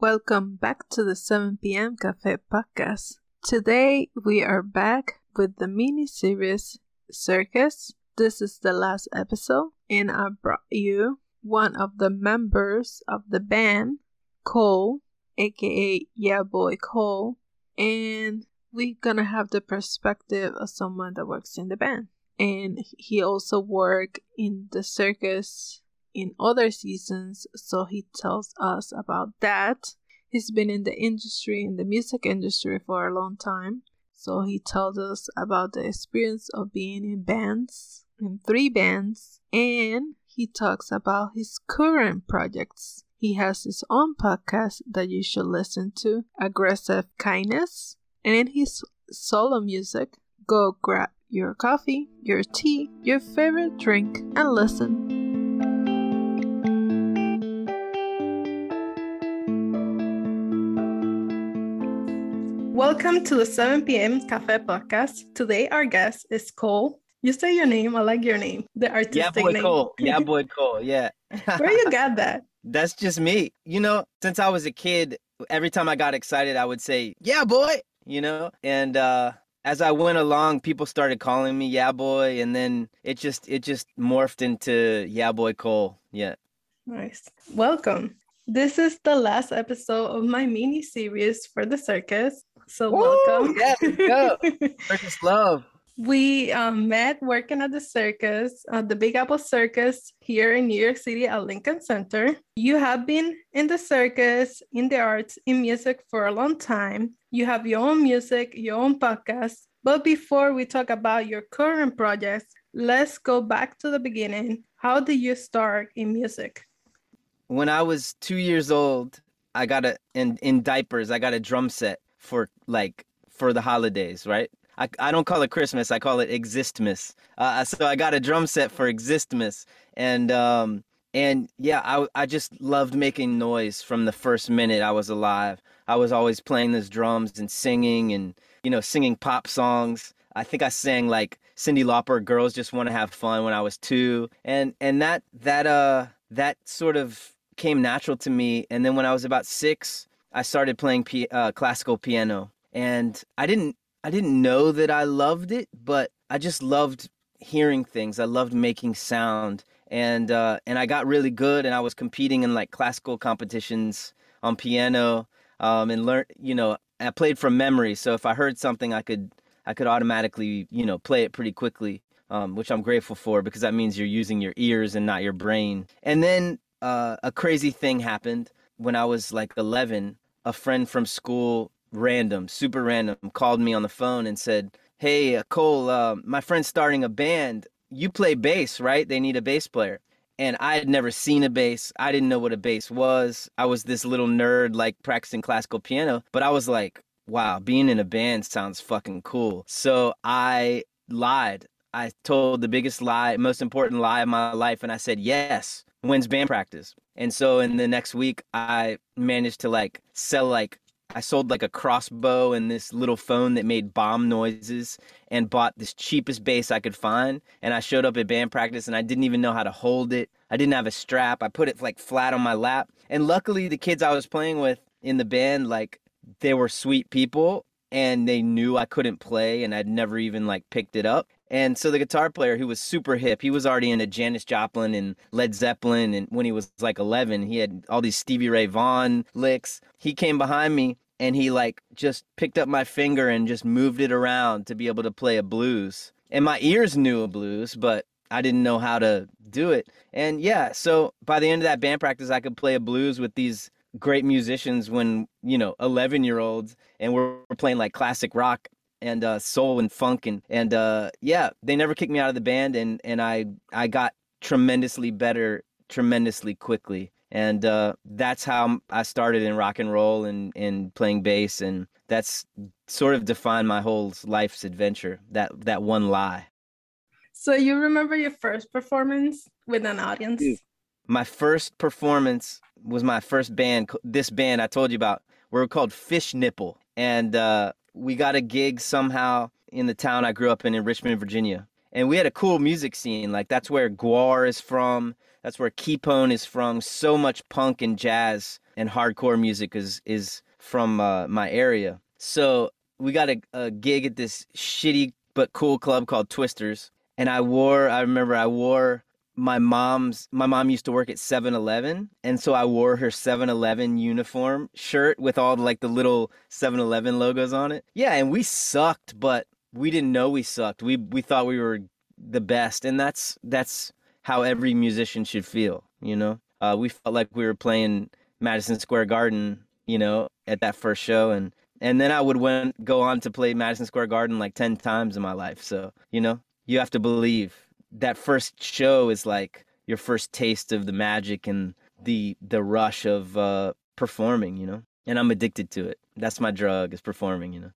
Welcome back to the 7pm Café Podcast. Today we are back with the mini-series Circus. This is the last episode and I brought you one of the members of the band, Cole, aka YeahBoiiiCole, and we're gonna have the perspective of someone that works in the band. And he also worked in the circus in other seasons, so he tells us about that. He's been in the industry, in the music industry, for a long time, so he tells us about the experience of being in bands, in three bands, and he talks about his current projects. He has his own podcast that you should listen to, Aggressive Kindness, and his solo music. Go grab your coffee, your tea, your favorite drink, and listen. Welcome to the 7pm Café Podcast. Today our guest is Cole. You say your name, I like your name. The artistic name. Cole. YeahBoiiiCole, yeah. Where you got that? That's just me. You know, since I was a kid, every time I got excited, I would say, yeah, boy, you know? And as I went along, people started calling me Yeah Boy, and then it just morphed into YeahBoiiiCole, yeah. Nice. Welcome. This is the last episode of my mini-series for the circus. So welcome. Yeah, let's go. Circus love. We met working at the circus, the Big Apple Circus here in New York City at Lincoln Center. You have been in the circus, in the arts, in music for a long time. You have your own music, your own podcast. But before we talk about your current projects, let's go back to the beginning. How did you start in music? When I was 2 years old, I got in diapers, I got a drum set for the holidays, right? I don't call it Christmas, I call it Existmas. So I got a drum set for Existmas, and yeah, I just loved making noise from the first minute I was alive. I was always playing those drums and singing, and you know, singing pop songs. I think I sang like Cyndi Lauper, "Girls Just Want to Have Fun" when I was 2, and that sort of came natural to me. And then when I was about 6, I started playing classical piano, and I didn't know that I loved it, but I just loved hearing things. I loved making sound, and I got really good, and I was competing in like classical competitions on piano, and learned. You know, I played from memory, so if I heard something, I could automatically, you know, play it pretty quickly, which I'm grateful for, because that means you're using your ears and not your brain. And then a crazy thing happened. When I was like 11, a friend from school, super random, called me on the phone and said, "Hey, Cole, my friend's starting a band. You play bass, right? They need a bass player." And I had never seen a bass. I didn't know what a bass was. I was this little nerd, like practicing classical piano. But I was like, wow, being in a band sounds fucking cool. So I lied. I told the biggest lie, most important lie of my life. And I said, yes. When's band practice? And so in the next week, I managed to like sell like, I sold like a crossbow and this little phone that made bomb noises, and bought this cheapest bass I could find. And I showed up at band practice, and I didn't even know how to hold it. I didn't have a strap. I put it like flat on my lap. And luckily the kids I was playing with in the band, like they were sweet people, and they knew I couldn't play, and I'd never even like picked it up. And so the guitar player, who was super hip, he was already into Janis Joplin and Led Zeppelin. And when he was like 11, he had all these Stevie Ray Vaughan licks. He came behind me, and he like just picked up my finger and just moved it around to be able to play a blues. And my ears knew a blues, but I didn't know how to do it. And yeah, so by the end of that band practice, I could play a blues with these great musicians when, you know, 11-year-olds, and we're playing like classic rock and soul and funk, and yeah, they never kicked me out of the band, and I got tremendously better tremendously quickly, and that's how I started in rock and roll and playing bass, and that's sort of defined my whole life's adventure, that one lie. So you remember your first performance with an audience? My first performance was my first band, this band I told you about. We were called Fish Nipple, and we got a gig somehow in the town I grew up in Richmond, Virginia. And we had a cool music scene. Like, that's where Gwar is from. That's where Kepone is from. So much punk and jazz. and hardcore music is from my area. So we got a gig at this shitty but cool club called Twisters. And I remember I wore my mom used to work at 7-Eleven. And so I wore her 7-Eleven uniform shirt with all the little 7-Eleven logos on it. Yeah. And we sucked, but we didn't know we sucked. We thought we were the best. And that's how every musician should feel, you know? We felt like we were playing Madison Square Garden, you know, at that first show. And then I would go on to play Madison Square Garden 10 times in my life. So, you know, you have to believe. That first show is your first taste of the magic and the rush of performing, you know? And I'm addicted to it. That's my drug, is performing, you know?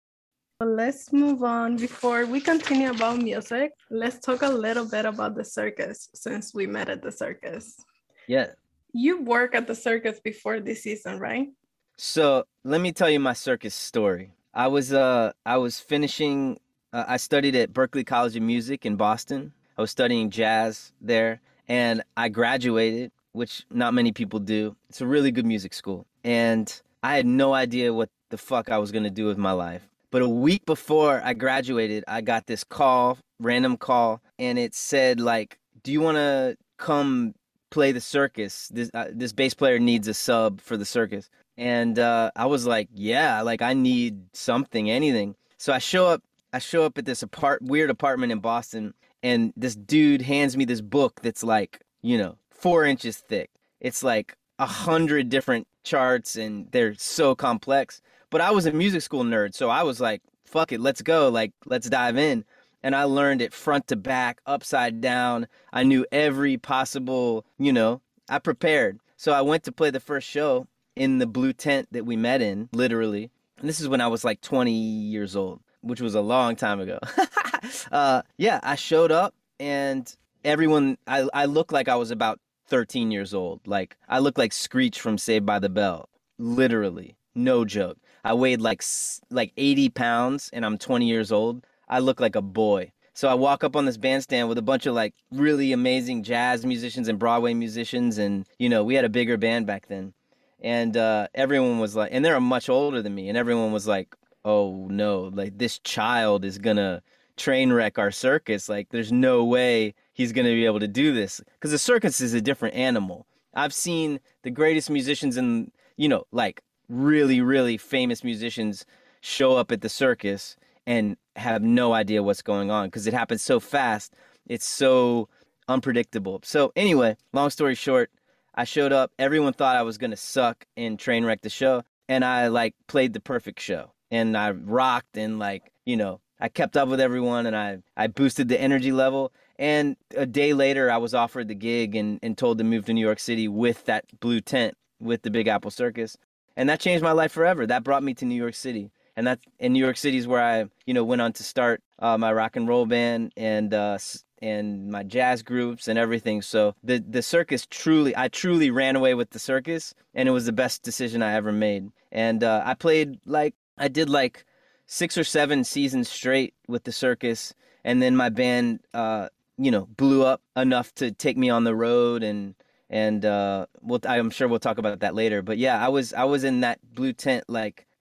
Well, let's move on. Before we continue about music, let's talk a little bit about the circus, since we met at the circus. Yeah. You worked at the circus before this season, right? So let me tell you my circus story. I was finishing, I studied at Berklee College of Music in Boston. I was studying jazz there, and I graduated, which not many people do. It's a really good music school. And I had no idea what the fuck I was going to do with my life. But a week before I graduated, I got this call, random call, and it said, do you want to come play the circus? This bass player needs a sub for the circus. And I was like, yeah, I need something, anything. So I show up at this weird apartment in Boston. And this dude hands me this book that's 4 inches thick. It's 100 different charts, and they're so complex. But I was a music school nerd, so I was like, fuck it, let's go. Let's dive in. And I learned it front to back, upside down. I knew every possible, I prepared. So I went to play the first show in the blue tent that we met in, literally. And this is when I was 20 years old, which was a long time ago. I showed up, and everyone, I looked like I was about 13 years old. I looked like Screech from Saved by the Bell, literally, no joke. I weighed 80 pounds, and I'm 20 years old. I look like a boy. So I walk up on this bandstand with a bunch of really amazing jazz musicians and Broadway musicians, and we had a bigger band back then, and everyone was and they're much older than me, and everyone was oh no, this child is gonna train wreck our circus. There's no way he's gonna be able to do this, because the circus is a different animal. I've seen the greatest musicians and really, really famous musicians show up at the circus and have no idea what's going on, because it happens so fast. It's so unpredictable. So anyway, long story short, I showed up. Everyone thought I was gonna suck and train wreck the show, and I played the perfect show. And I rocked, and I kept up with everyone, and I boosted the energy level. And a day later, I was offered the gig and told to move to New York City with that blue tent, with the Big Apple Circus. And that changed my life forever. That brought me to New York City. And in New York City is where I, went on to start my rock and roll band and my jazz groups and everything. So the circus I truly ran away with the circus, and it was the best decision I ever made. And I did 6 or 7 seasons straight with the circus, and then my band, blew up enough to take me on the road, and I'm sure we'll talk about that later. But yeah, I was in that blue tent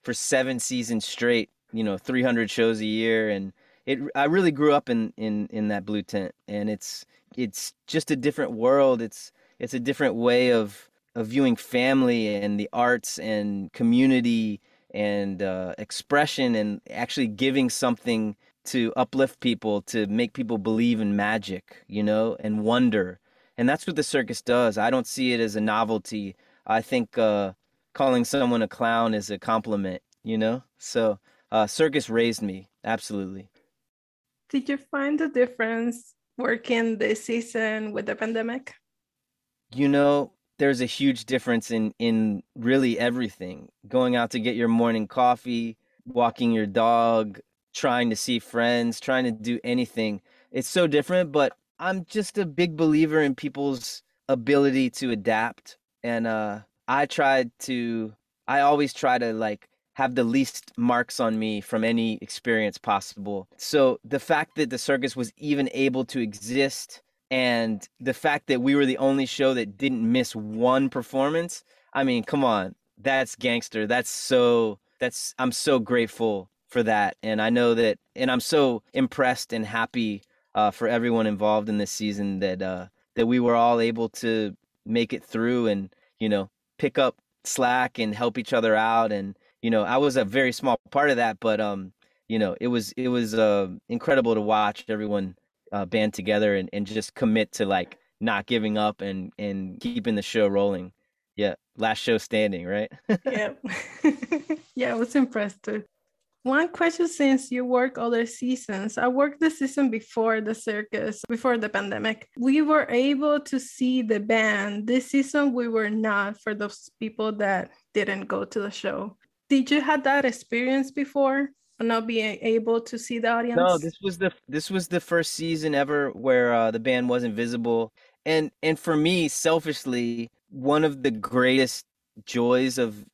for 7 seasons straight, 300 shows a year, and I really grew up in that blue tent, and it's just a different world. It's a different way of viewing family and the arts and community. And expression, and actually giving something to uplift people, to make people believe in magic, and wonder. And that's what the circus does. I don't see it as a novelty. I think calling someone a clown is a compliment, So circus raised me, absolutely. Did you find the difference working this season with the pandemic? There's a huge difference in really everything. Going out to get your morning coffee, walking your dog, trying to see friends, trying to do anything. It's so different, but I'm just a big believer in people's ability to adapt. And I always try to have the least marks on me from any experience possible. So the fact that the circus was even able to exist, and the fact that we were the only show that didn't miss one performance, I mean, come on. that's gangster. That's I'm so grateful for that. And I know that, and I'm so impressed and happy for everyone involved in this season that we were all able to make it through and, you know, pick up slack and help each other out. And, you know, I was a very small part of that, but, you know, it was incredible to watch everyone band together and just commit to like not giving up and keeping the show rolling. Yeah. Last show standing, right? Yeah. Yeah, I was impressed too. One question, since you work other seasons, I worked the season before the circus, before the pandemic. We were able to see the band. This season, we were not, for those people that didn't go to the show. Did you have that experience before, not being able to see the audience? No, this was the first season ever where the band wasn't visible. And for me, selfishly, one of the greatest joys of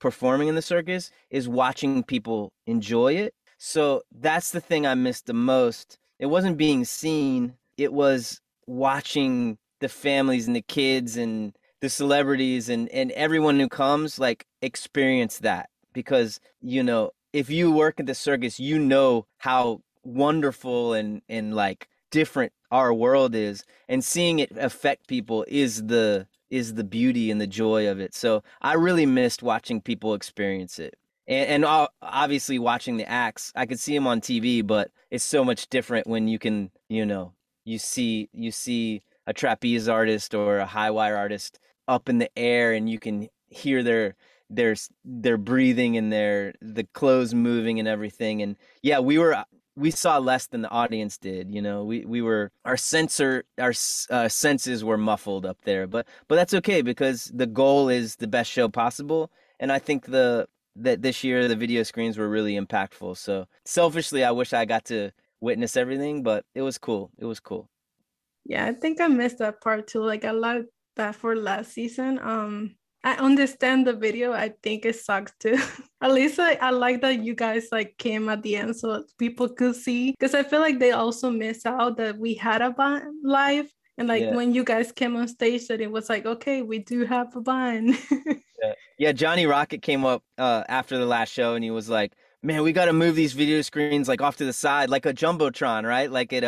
performing in the circus is watching people enjoy it. So that's the thing I missed the most. It wasn't being seen. It was watching the families and the kids and the celebrities and everyone who comes, like, experience that. Because, you know, if you work at the circus, you know how wonderful and like different our world is, and seeing it affect people is the beauty and the joy of it. So I really missed watching people experience it. And obviously watching the acts, I could see them on TV, but it's so much different when you can, you know, you see a trapeze artist or a high wire artist up in the air and you can hear their breathing and the clothes moving and everything. And yeah, we saw less than the audience did, you know. Our senses were muffled up there, but that's okay because the goal is the best show possible. And I think that this year the video screens were really impactful. So selfishly, I wish I got to witness everything, but it was cool. Yeah, I think I missed that part too. Like I loved that for last season. I understand the video. I think it sucks too. At least I like that you guys like came at the end so people could see, because I feel like they also miss out that we had a band live. And like when you guys came on stage, that it was like, okay, we do have a band. Yeah, Johnny Rocket came up after the last show and he was like, man, we got to move these video screens like off to the side, like a jumbotron, right? Like at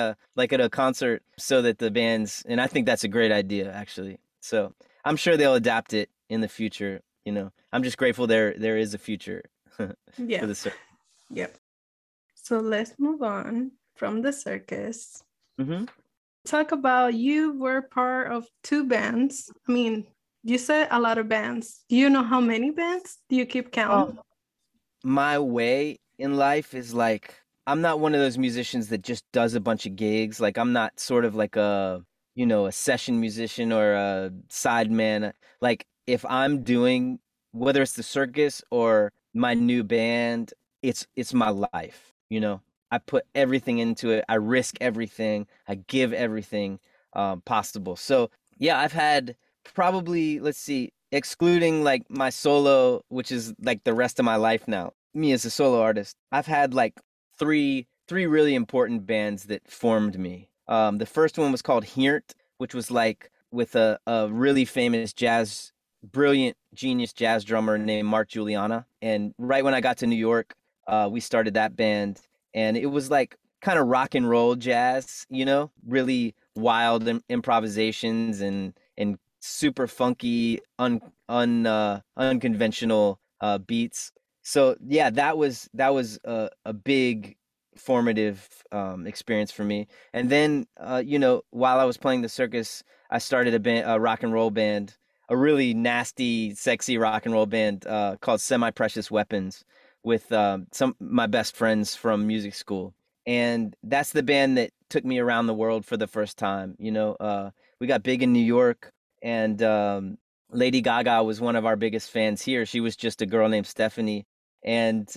a concert, so that the bands, and I think that's a great idea actually. So I'm sure they'll adapt it in the future, you know. I'm just grateful there is a future. Yeah. For the circus. Yep. So let's move on from the circus. Mm-hmm. Talk about, you were part of two bands. I mean, you said a lot of bands. Do you know how many bands? Do you keep count? My way in life is like, I'm not one of those musicians that just does a bunch of gigs. Like I'm not sort of like a session musician or a sideman. Like, if I'm doing, whether it's the circus or my new band, it's my life, you know. I put everything into it. I risk everything. I give everything possible. So yeah, I've had probably, let's see, excluding like my solo, which is like the rest of my life now, me as a solo artist, I've had like three really important bands that formed me. The first one was called Hint, which was like with a really famous jazz, brilliant, genius jazz drummer named Mark Giuliana. And right when I got to New York, we started that band. And it was like kind of rock and roll jazz, you know, really wild improvisations and super funky, unconventional beats. So yeah, that was a big formative experience for me. And then, you know, while I was playing the circus, I started a rock and roll band, a really nasty, sexy rock and roll band called Semi Precious Weapons with some my best friends from music school. And that's the band that took me around the world for the first time. You know, we got big in New York, and Lady Gaga was one of our biggest fans here. She was just a girl named Stephanie. And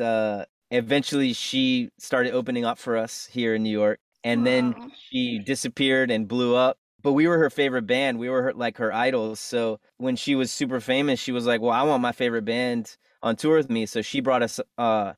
eventually she started opening up for us here in New York. And then she disappeared and blew up. But we were her favorite band. We were her idols. So when she was super famous, she was like, well, I want my favorite band on tour with me. So she brought us out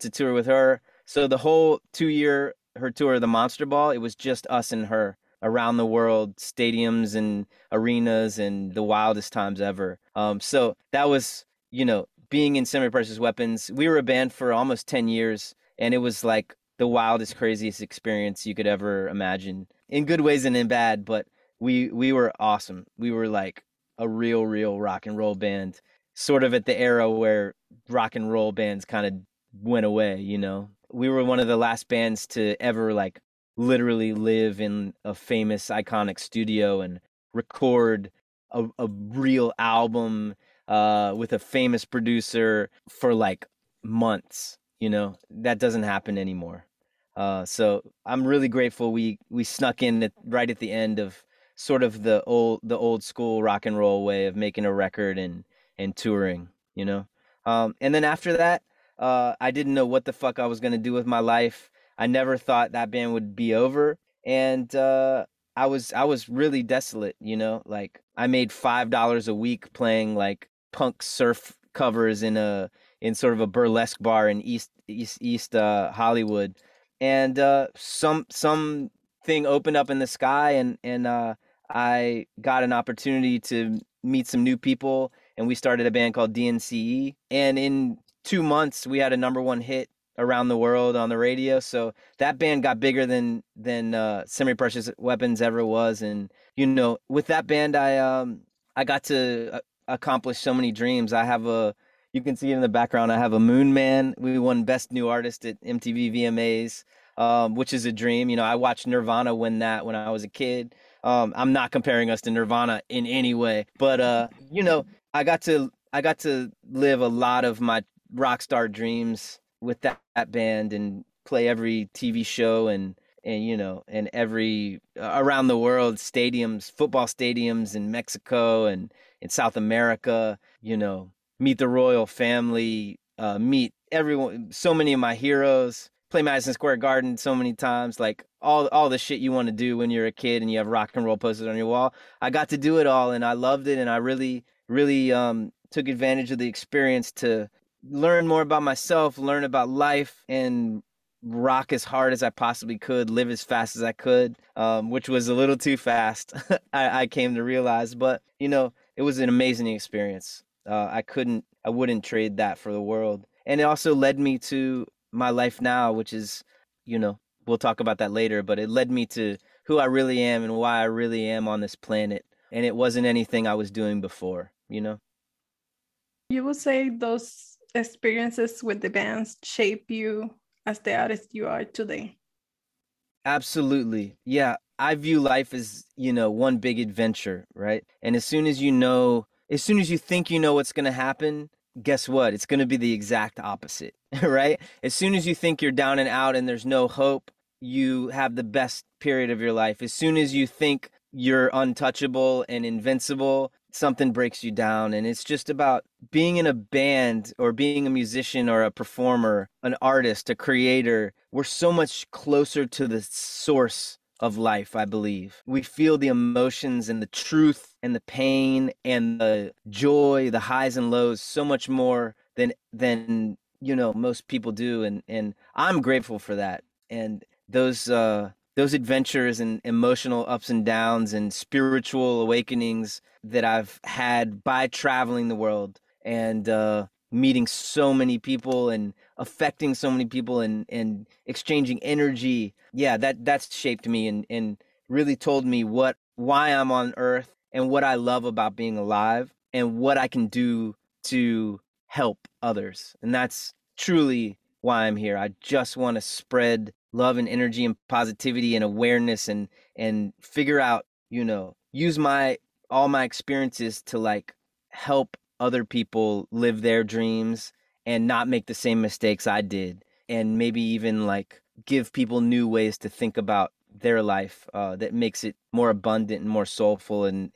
to tour with her. So the whole 2-year, her tour of the Monster Ball, it was just us and her around the world, stadiums and arenas and the wildest times ever. So that was you know, being in Semi Precious Weapons, we were a band for almost 10 years, and it was like the wildest, craziest experience you could ever imagine, in good ways and in bad. But we were awesome. We were like a real rock and roll band, sort of at the era where rock and roll bands kind of went away, you know. We were one of the last bands to ever like literally live in a famous iconic studio and record a real album with a famous producer for like months, you know. That doesn't happen anymore. So I'm really grateful we snuck in right at the end of sort of the old school rock and roll way of making a record and touring, you know. And then after that, I didn't know what the fuck I was going to do with my life. I never thought that band would be over. And I was really desolate, you know. Like, I made $5 a week playing like punk surf covers in sort of a burlesque bar in East Hollywood. And something opened up in the sky, and I got an opportunity to meet some new people, and we started a band called DNCE. And in 2 months, we had a #1 hit around the world on the radio. So that band got bigger than Semi Precious Weapons ever was. And, you know, with that band, I got to accomplish so many dreams. I have you can see it in the background, I have a Moon Man. We won Best New Artist at MTV VMAs, which is a dream. You know, I watched Nirvana win that when I was a kid. I'm not comparing us to Nirvana in any way, but, you know, I got to live a lot of my rock star dreams with that band, and play every TV show and you know, and every around the world stadiums, football stadiums in Mexico and in South America, you know, meet the royal family, meet everyone, so many of my heroes, play Madison Square Garden so many times, like all the shit you want to do when you're a kid and you have rock and roll posters on your wall. I got to do it all, and I loved it, and I really took advantage of the experience to learn more about myself, learn about life, and rock as hard as I possibly could, live as fast as I could, which was a little too fast, I came to realize. But, you know, it was an amazing experience. I wouldn't trade that for the world. And it also led me to my life now, which is, you know, we'll talk about that later, but it led me to who I really am and why I really am on this planet. And it wasn't anything I was doing before, you know? You would say those experiences with the bands shape you as the artist you are today? Absolutely. Yeah. I view life as, you know, one big adventure, right? And as soon as you think you know what's going to happen, guess what? It's going to be the exact opposite, right? As soon as you think you're down and out and there's no hope, you have the best period of your life. As soon as you think you're untouchable and invincible, something breaks you down. And it's just about being in a band or being a musician or a performer, an artist, a creator. We're so much closer to the source of life, I believe. We feel the emotions and the truth and the pain and the joy, the highs and lows, so much more than you know, most people do. And I'm grateful for that. And those adventures and emotional ups and downs and spiritual awakenings that I've had by traveling the world and meeting so many people and affecting so many people and exchanging energy. Yeah, that's shaped me and really told me why I'm on earth and what I love about being alive and what I can do to help others. And that's truly why I'm here. I just want to spread love and energy and positivity and awareness and figure out, you know, use all my experiences to like help other people live their dreams and not make the same mistakes I did. And maybe even like give people new ways to think about their life that makes it more abundant and more soulful and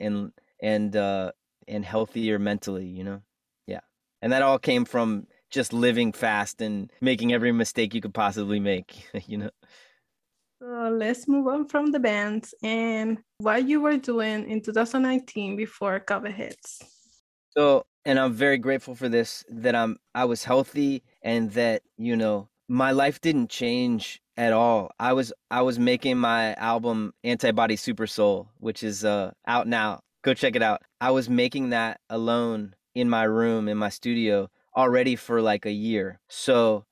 healthier mentally, you know? Yeah. And that all came from just living fast and making every mistake you could possibly make, you know. So let's move on from the bands and what you were doing in 2019 before COVID hits. So, and I'm very grateful for this, that I was healthy and that, you know, my life didn't change at all. I was making my album Antibody Super Soul, which is out now. Go check it out. I was making that alone in my room, in my studio already for like a year. So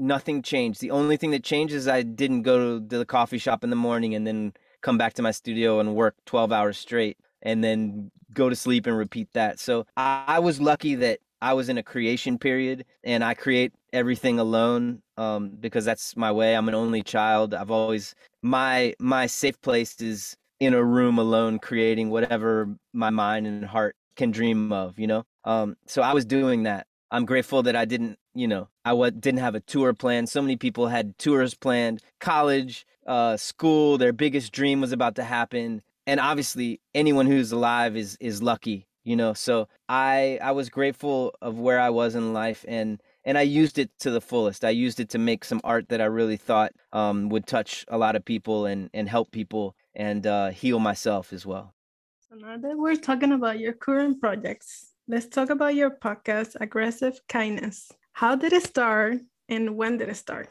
nothing changed. The only thing that changed is I didn't go to the coffee shop in the morning and then come back to my studio and work 12 hours straight and then go to sleep and repeat that. So I was lucky that I was in a creation period and I create everything alone because that's my way. I'm an only child. I've always, my safe place is in a room alone, creating whatever my mind and heart can dream of, you know? So I was doing that. I'm grateful that I didn't, didn't have a tour planned. So many people had tours planned, college, school, their biggest dream was about to happen. And obviously anyone who's alive is lucky. So I was grateful of where I was in life, and I used it to the fullest. I used it to make some art that I really thought would touch a lot of people and help people and heal myself as well. So now that we're talking about your current projects, let's talk about your podcast, Aggressive Kindness. How did it start and when did it start?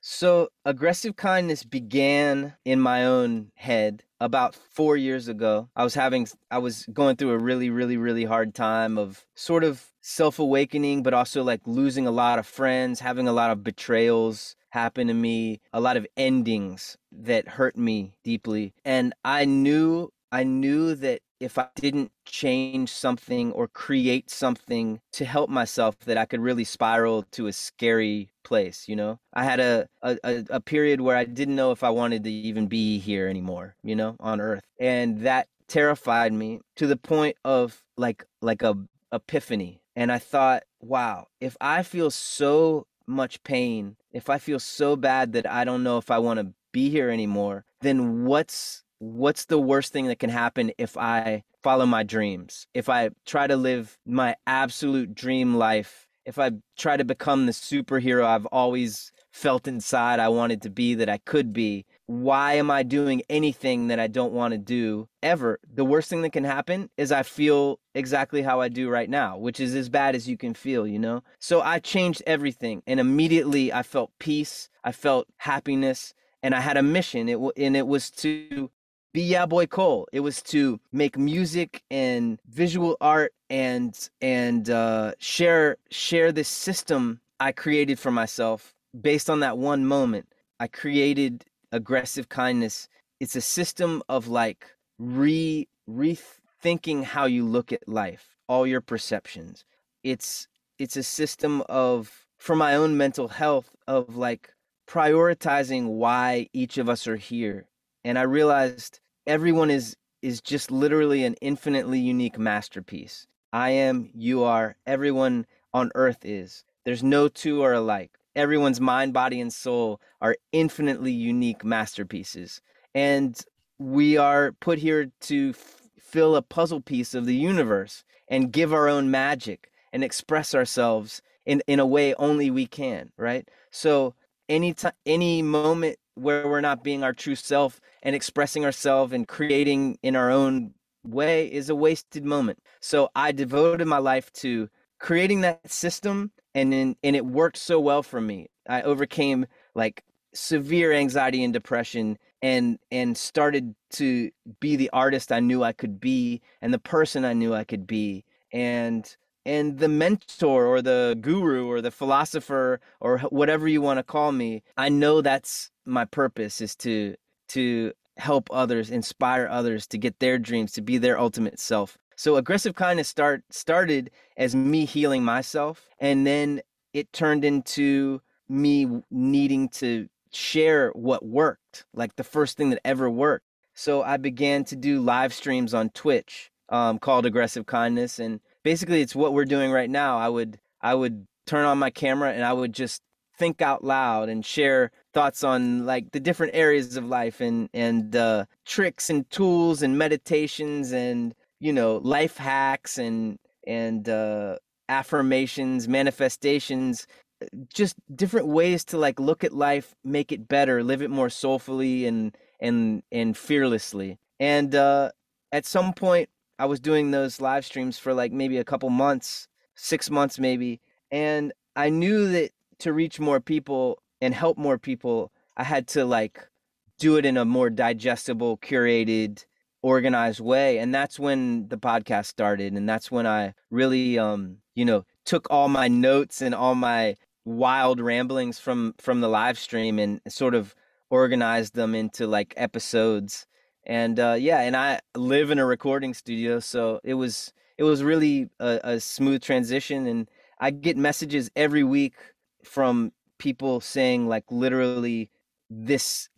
So Aggressive Kindness began in my own head about 4 years ago. I was going through a really, really, really hard time of sort of self-awakening, but also like losing a lot of friends, having a lot of betrayals happen to me, a lot of endings that hurt me deeply. And I knew that if I didn't change something or create something to help myself, that I could really spiral to a scary place, I had a period where I didn't know if I wanted to even be here anymore, on Earth. And that terrified me to the point of like a epiphany. And I thought, wow, if I feel so much pain, if I feel so bad that I don't know if I want to be here anymore, then what's the worst thing that can happen if I follow my dreams? If I try to live my absolute dream life, if I try to become the superhero I've always felt inside I wanted to be, that I could be, why am I doing anything that I don't want to do ever? The worst thing that can happen is I feel exactly how I do right now, which is as bad as you can feel, So I changed everything, and immediately I felt peace, I felt happiness, and I had a mission, and it was to be YeahBoiiiCole. It was to make music and visual art and share this system I created for myself based on that one moment. I created Aggressive Kindness. It's a system of like rethinking how you look at life, all your perceptions. It's a system of, for my own mental health, of like prioritizing why each of us are here. And I realized everyone is just literally an infinitely unique masterpiece. I am, you are, everyone on Earth is. There's no two are alike. Everyone's mind, body, and soul are infinitely unique masterpieces. And we are put here to fill a puzzle piece of the universe and give our own magic and express ourselves in a way only we can, right? So any moment where we're not being our true self and expressing ourselves and creating in our own way is a wasted moment. So I devoted my life to creating that system, and it worked so well for me. I overcame like severe anxiety and depression and started to be the artist I knew I could be and the person I knew I could be. And the mentor or the guru or the philosopher or whatever you want to call me, I know that's my purpose, is to help others, inspire others to get their dreams, to be their ultimate self. So Aggressive Kindness started as me healing myself, and then it turned into me needing to share what worked, like the first thing that ever worked. So I began to do live streams on Twitch called Aggressive Kindness, and basically it's what we're doing right now. I would turn on my camera and I would just think out loud and share thoughts on like the different areas of life and tricks and tools and meditations and life hacks and affirmations, manifestations, just different ways to like look at life, make it better, live it more soulfully and fearlessly. And at some point I was doing those live streams for like maybe a couple months, 6 months maybe, and I knew that to reach more people and help more people, I had to like do it in a more digestible, curated, organized way. And that's when the podcast started. And that's when I really, took all my notes and all my wild ramblings from the live stream and sort of organized them into like episodes. And and I live in a recording studio, so it was really a smooth transition. And I get messages every week from people saying like, literally, this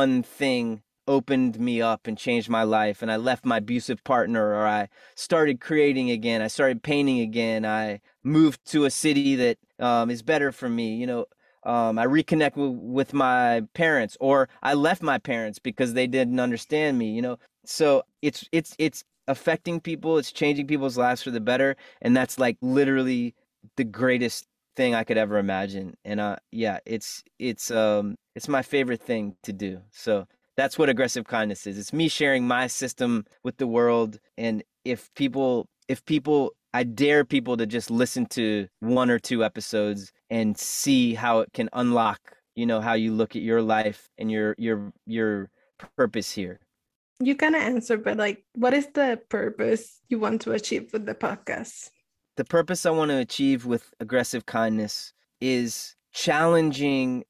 one thing opened me up and changed my life, and I left my abusive partner, or I started creating again, I started painting again, I moved to a city that is better for me, I reconnect with my parents, or I left my parents because they didn't understand me, So it's affecting people, it's changing people's lives for the better, and that's like literally the greatest thing I could ever imagine. And it's my favorite thing to do. So that's what aggressive kindness is. It's me sharing my system with the world. And I dare people to just listen to one or two episodes and see how it can unlock, how you look at your life and your purpose here. You kind of answered, but like, what is the purpose you want to achieve with the podcast? The purpose I want to achieve with aggressive kindness is challenging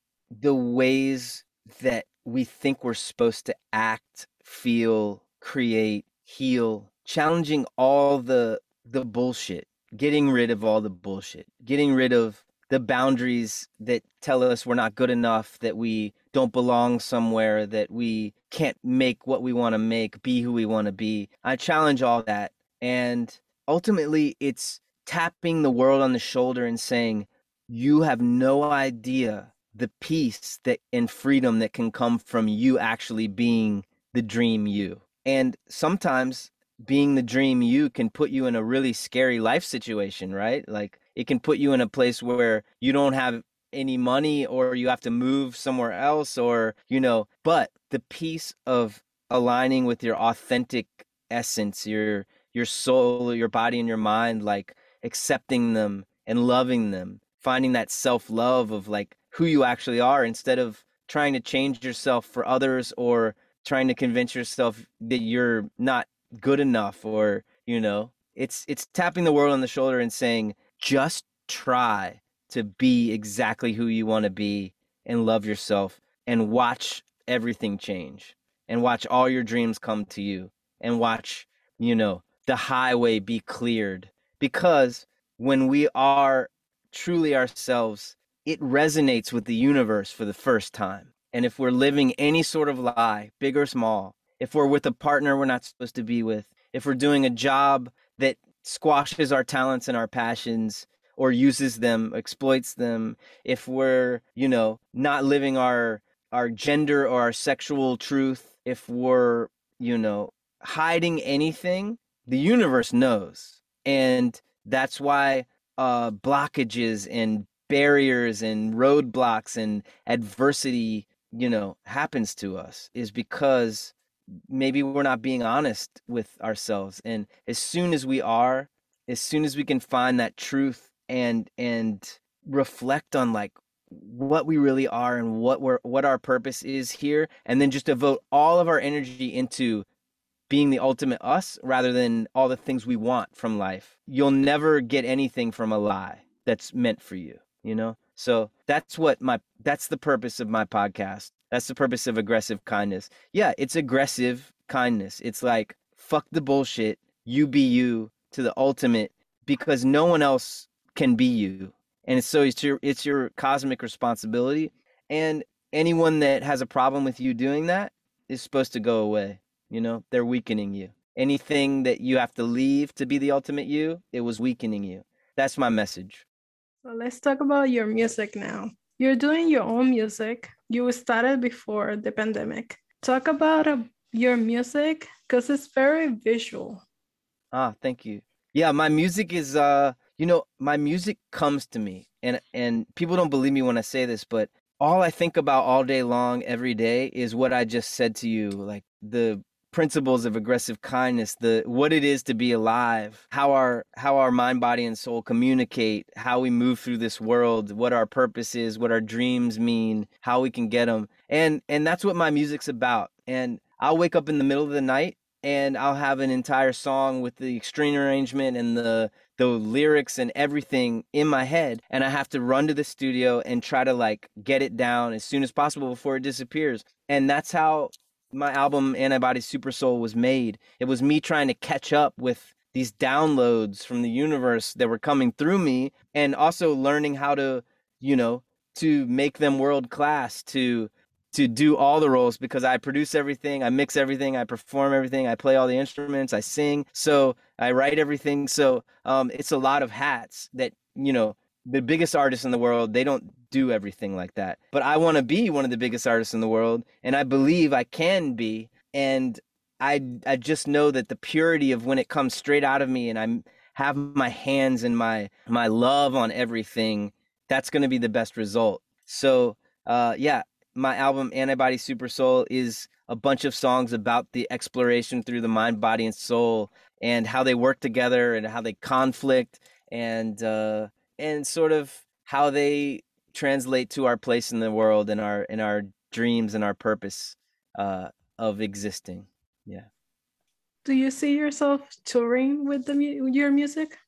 the ways that we think we're supposed to act, feel, create, heal, challenging all the bullshit, getting rid of all the bullshit, getting rid of the boundaries that tell us we're not good enough, that we don't belong somewhere, that we can't make what we want to make, be who we want to be. I challenge all that. And ultimately, it's tapping the world on the shoulder and saying, you have no idea the peace that and freedom that can come from you actually being the dream you. And sometimes being the dream you can put you in a really scary life situation, right? Like it can put you in a place where you don't have any money, or you have to move somewhere else, or, but the piece of aligning with your authentic essence, your soul, your body and your mind, like accepting them and loving them, finding that self-love of like who you actually are, instead of trying to change yourself for others or trying to convince yourself that you're not good enough, or it's tapping the world on the shoulder and saying, just try to be exactly who you want to be and love yourself, and watch everything change, and watch all your dreams come to you, and watch the highway be cleared. Because when we are truly ourselves, it resonates with the universe for the first time. And if we're living any sort of lie, big or small, if we're with a partner we're not supposed to be with, if we're doing a job that squashes our talents and our passions, or uses them, exploits them, if we're, not living our gender or our sexual truth, if we're, hiding anything, the universe knows. And that's why blockages and barriers and roadblocks and adversity, happens to us, is because maybe we're not being honest with ourselves. And as soon as we can find that truth and reflect on like what we really are and what our purpose is here, and then just devote all of our energy into being the ultimate us rather than all the things we want from life, you'll never get anything from a lie that's meant for you, So that's the purpose of my podcast. That's the purpose of aggressive kindness. Yeah, it's aggressive kindness. It's like, fuck the bullshit, you be you to the ultimate, because no one else can be you. And so it's your cosmic responsibility. And anyone that has a problem with you doing that is supposed to go away. They're weakening you. Anything that you have to leave to be the ultimate you, it was weakening you. That's my message. So let's talk about your music now. You're doing your own music. You started before the pandemic. Talk about your music, because it's very visual. Ah, thank you. Yeah, my music is, my music comes to me. And people don't believe me when I say this, but all I think about all day long, every day, is what I just said to you, like the principles of aggressive kindness, what it is to be alive, how our mind, body, and soul communicate, how we move through this world, what our purpose is, what our dreams mean, how we can get them. And that's what my music's about. And I'll wake up in the middle of the night and I'll have an entire song with the string arrangement and the lyrics and everything in my head, and I have to run to the studio and try to like get it down as soon as possible before it disappears. And that's how my album Antibody Super Soul was made. It was me trying to catch up with these downloads from the universe that were coming through me, and also learning how to, you know, to make them world class, to do all the roles, because I produce everything, I mix everything, I perform everything, I play all the instruments, I sing, so I write everything. So it's a lot of hats that, you know, the biggest artists in the world, they don't do everything like that. But I want to be one of the biggest artists in the world, and I believe I can be. And I just know that the purity of when it comes straight out of me and I have my hands and my love on everything, that's going to be the best result. So yeah, my album Antibody Super Soul is a bunch of songs about the exploration through the mind, body, and soul, and how they work together and how they conflict, and sort of how they translate to our place in the world and our dreams and our purpose of existing. Yeah. Do you see yourself touring with your music?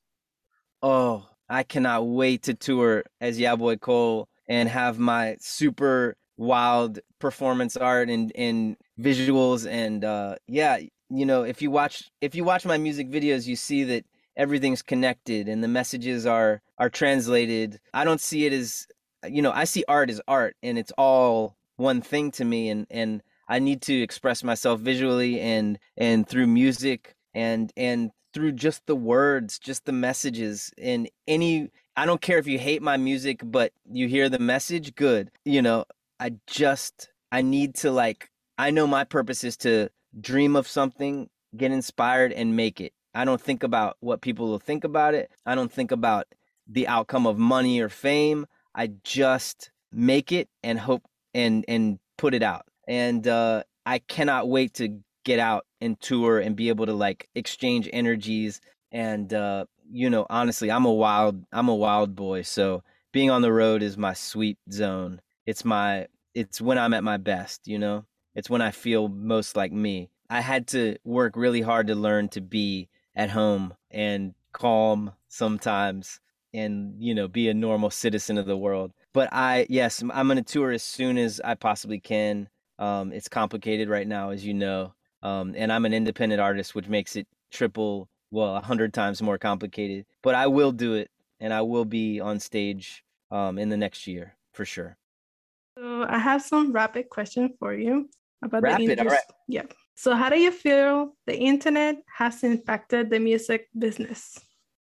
Oh, I cannot wait to tour as YeahBoiiiCole and have my super wild performance art and visuals. And yeah, you know, if you watch my music videos, you see that everything's connected and the messages are translated. I don't see it as, you know, I see art as art, and it's all one thing to me. And I need to express myself visually and through music and through just the words, just the messages. And I don't care if you hate my music, but you hear the message, good. You know, I need to, like, I know my purpose is to dream of something, get inspired, and make it. I don't think about what people will think about it. I don't think about the outcome of money or fame. I just make it and hope and put it out. And I cannot wait to get out and tour and be able to like exchange energies. And you know, honestly, I'm a wild boy. So being on the road is my sweet zone. It's when I'm at my best, you know? It's when I feel most like me. I had to work really hard to learn to be at home and calm sometimes and, you know, be a normal citizen of the world. But I'm going to tour as soon as I possibly can. It's complicated right now, as you know. And I'm an independent artist, which makes it 100 times more complicated. But I will do it, and I will be on stage in the next year for sure. So I have some rapid questions for you about the industry. All right. Yeah. So how do you feel the internet has impacted the music business?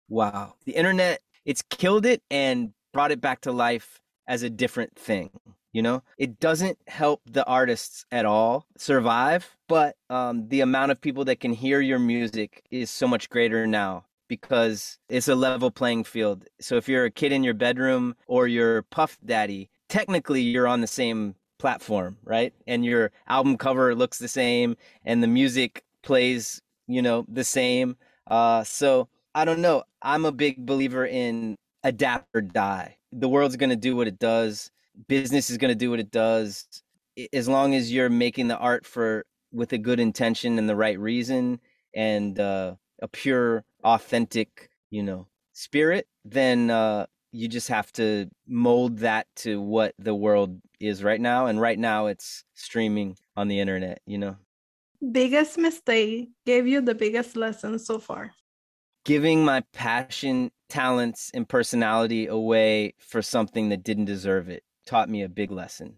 Wow. The internet, it's killed it and brought it back to life as a different thing. You know, it doesn't help the artists at all survive, but the amount of people that can hear your music is so much greater now because it's a level playing field. So if you're a kid in your bedroom or you're Puff Daddy, technically you're on the same platform, right? And your album cover looks the same and the music plays, you know, the same. So I don't know. I'm a big believer in adapt or die. The world's going to do what it does. Business is going to do what it does. As long as you're making the art with a good intention and the right reason and a pure, authentic, you know, spirit, then you just have to mold that to what the world is right now. And right now it's streaming on the internet, you know. Biggest mistake gave you the biggest lesson so far? Giving my passion, talents, and personality away for something that didn't deserve it taught me a big lesson.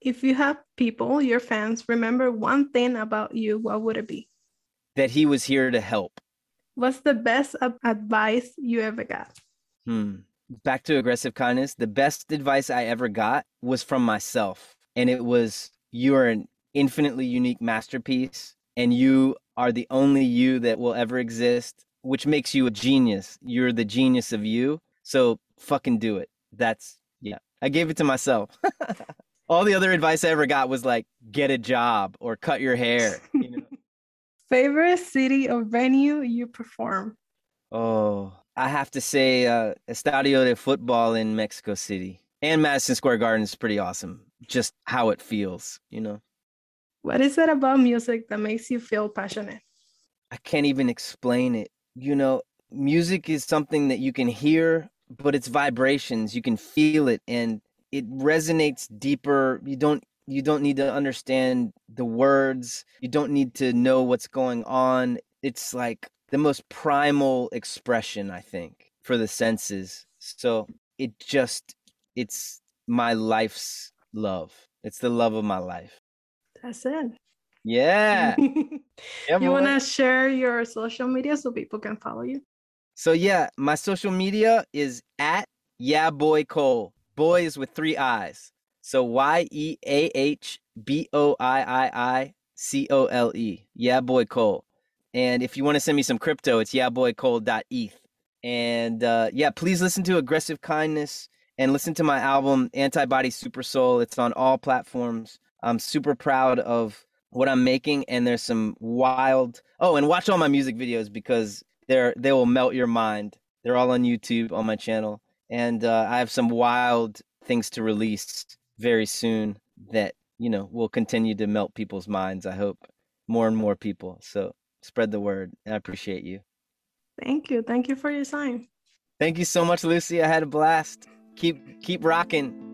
If you have people, your fans, remember one thing about you, what would it be? That he was here to help. What's the best advice you ever got? Back to Aggressive Kindness, the best advice I ever got was from myself. And it was, you are an infinitely unique masterpiece, and you are the only you that will ever exist, which makes you a genius. You're the genius of you. So fucking do it. Yeah, I gave it to myself. All the other advice I ever got was like, get a job or cut your hair. You know? Favorite city or venue you perform? Oh, I have to say Estadio de Football in Mexico City, and Madison Square Garden is pretty awesome. Just how it feels, you know. What is it about music that makes you feel passionate? I can't even explain it. You know, music is something that you can hear, but it's vibrations. You can feel it and it resonates deeper. You don't need to understand the words. You don't need to know what's going on. It's like the most primal expression, I think, for the senses. So it's my life's love. It's the love of my life. That's it. Yeah. You want to share your social media so people can follow you? So yeah, my social media is at YeahBoiiiCole. Boy is with three I's. So YeahBoiiiCole. YeahBoiiiCole. And if you want to send me some crypto, it's YeahBoiiiCole.eth. And please listen to Aggressive Kindness and listen to my album, Antibody Super Soul. It's on all platforms. I'm super proud of what I'm making, and there's some wild... Oh, and watch all my music videos because they will melt your mind. They're all on YouTube, on my channel. And I have some wild things to release very soon that, you know, will continue to melt people's minds, I hope. More and more people. So spread the word. And I appreciate you. Thank you. Thank you for your time. Thank you so much, Lucy. I had a blast. Keep rocking.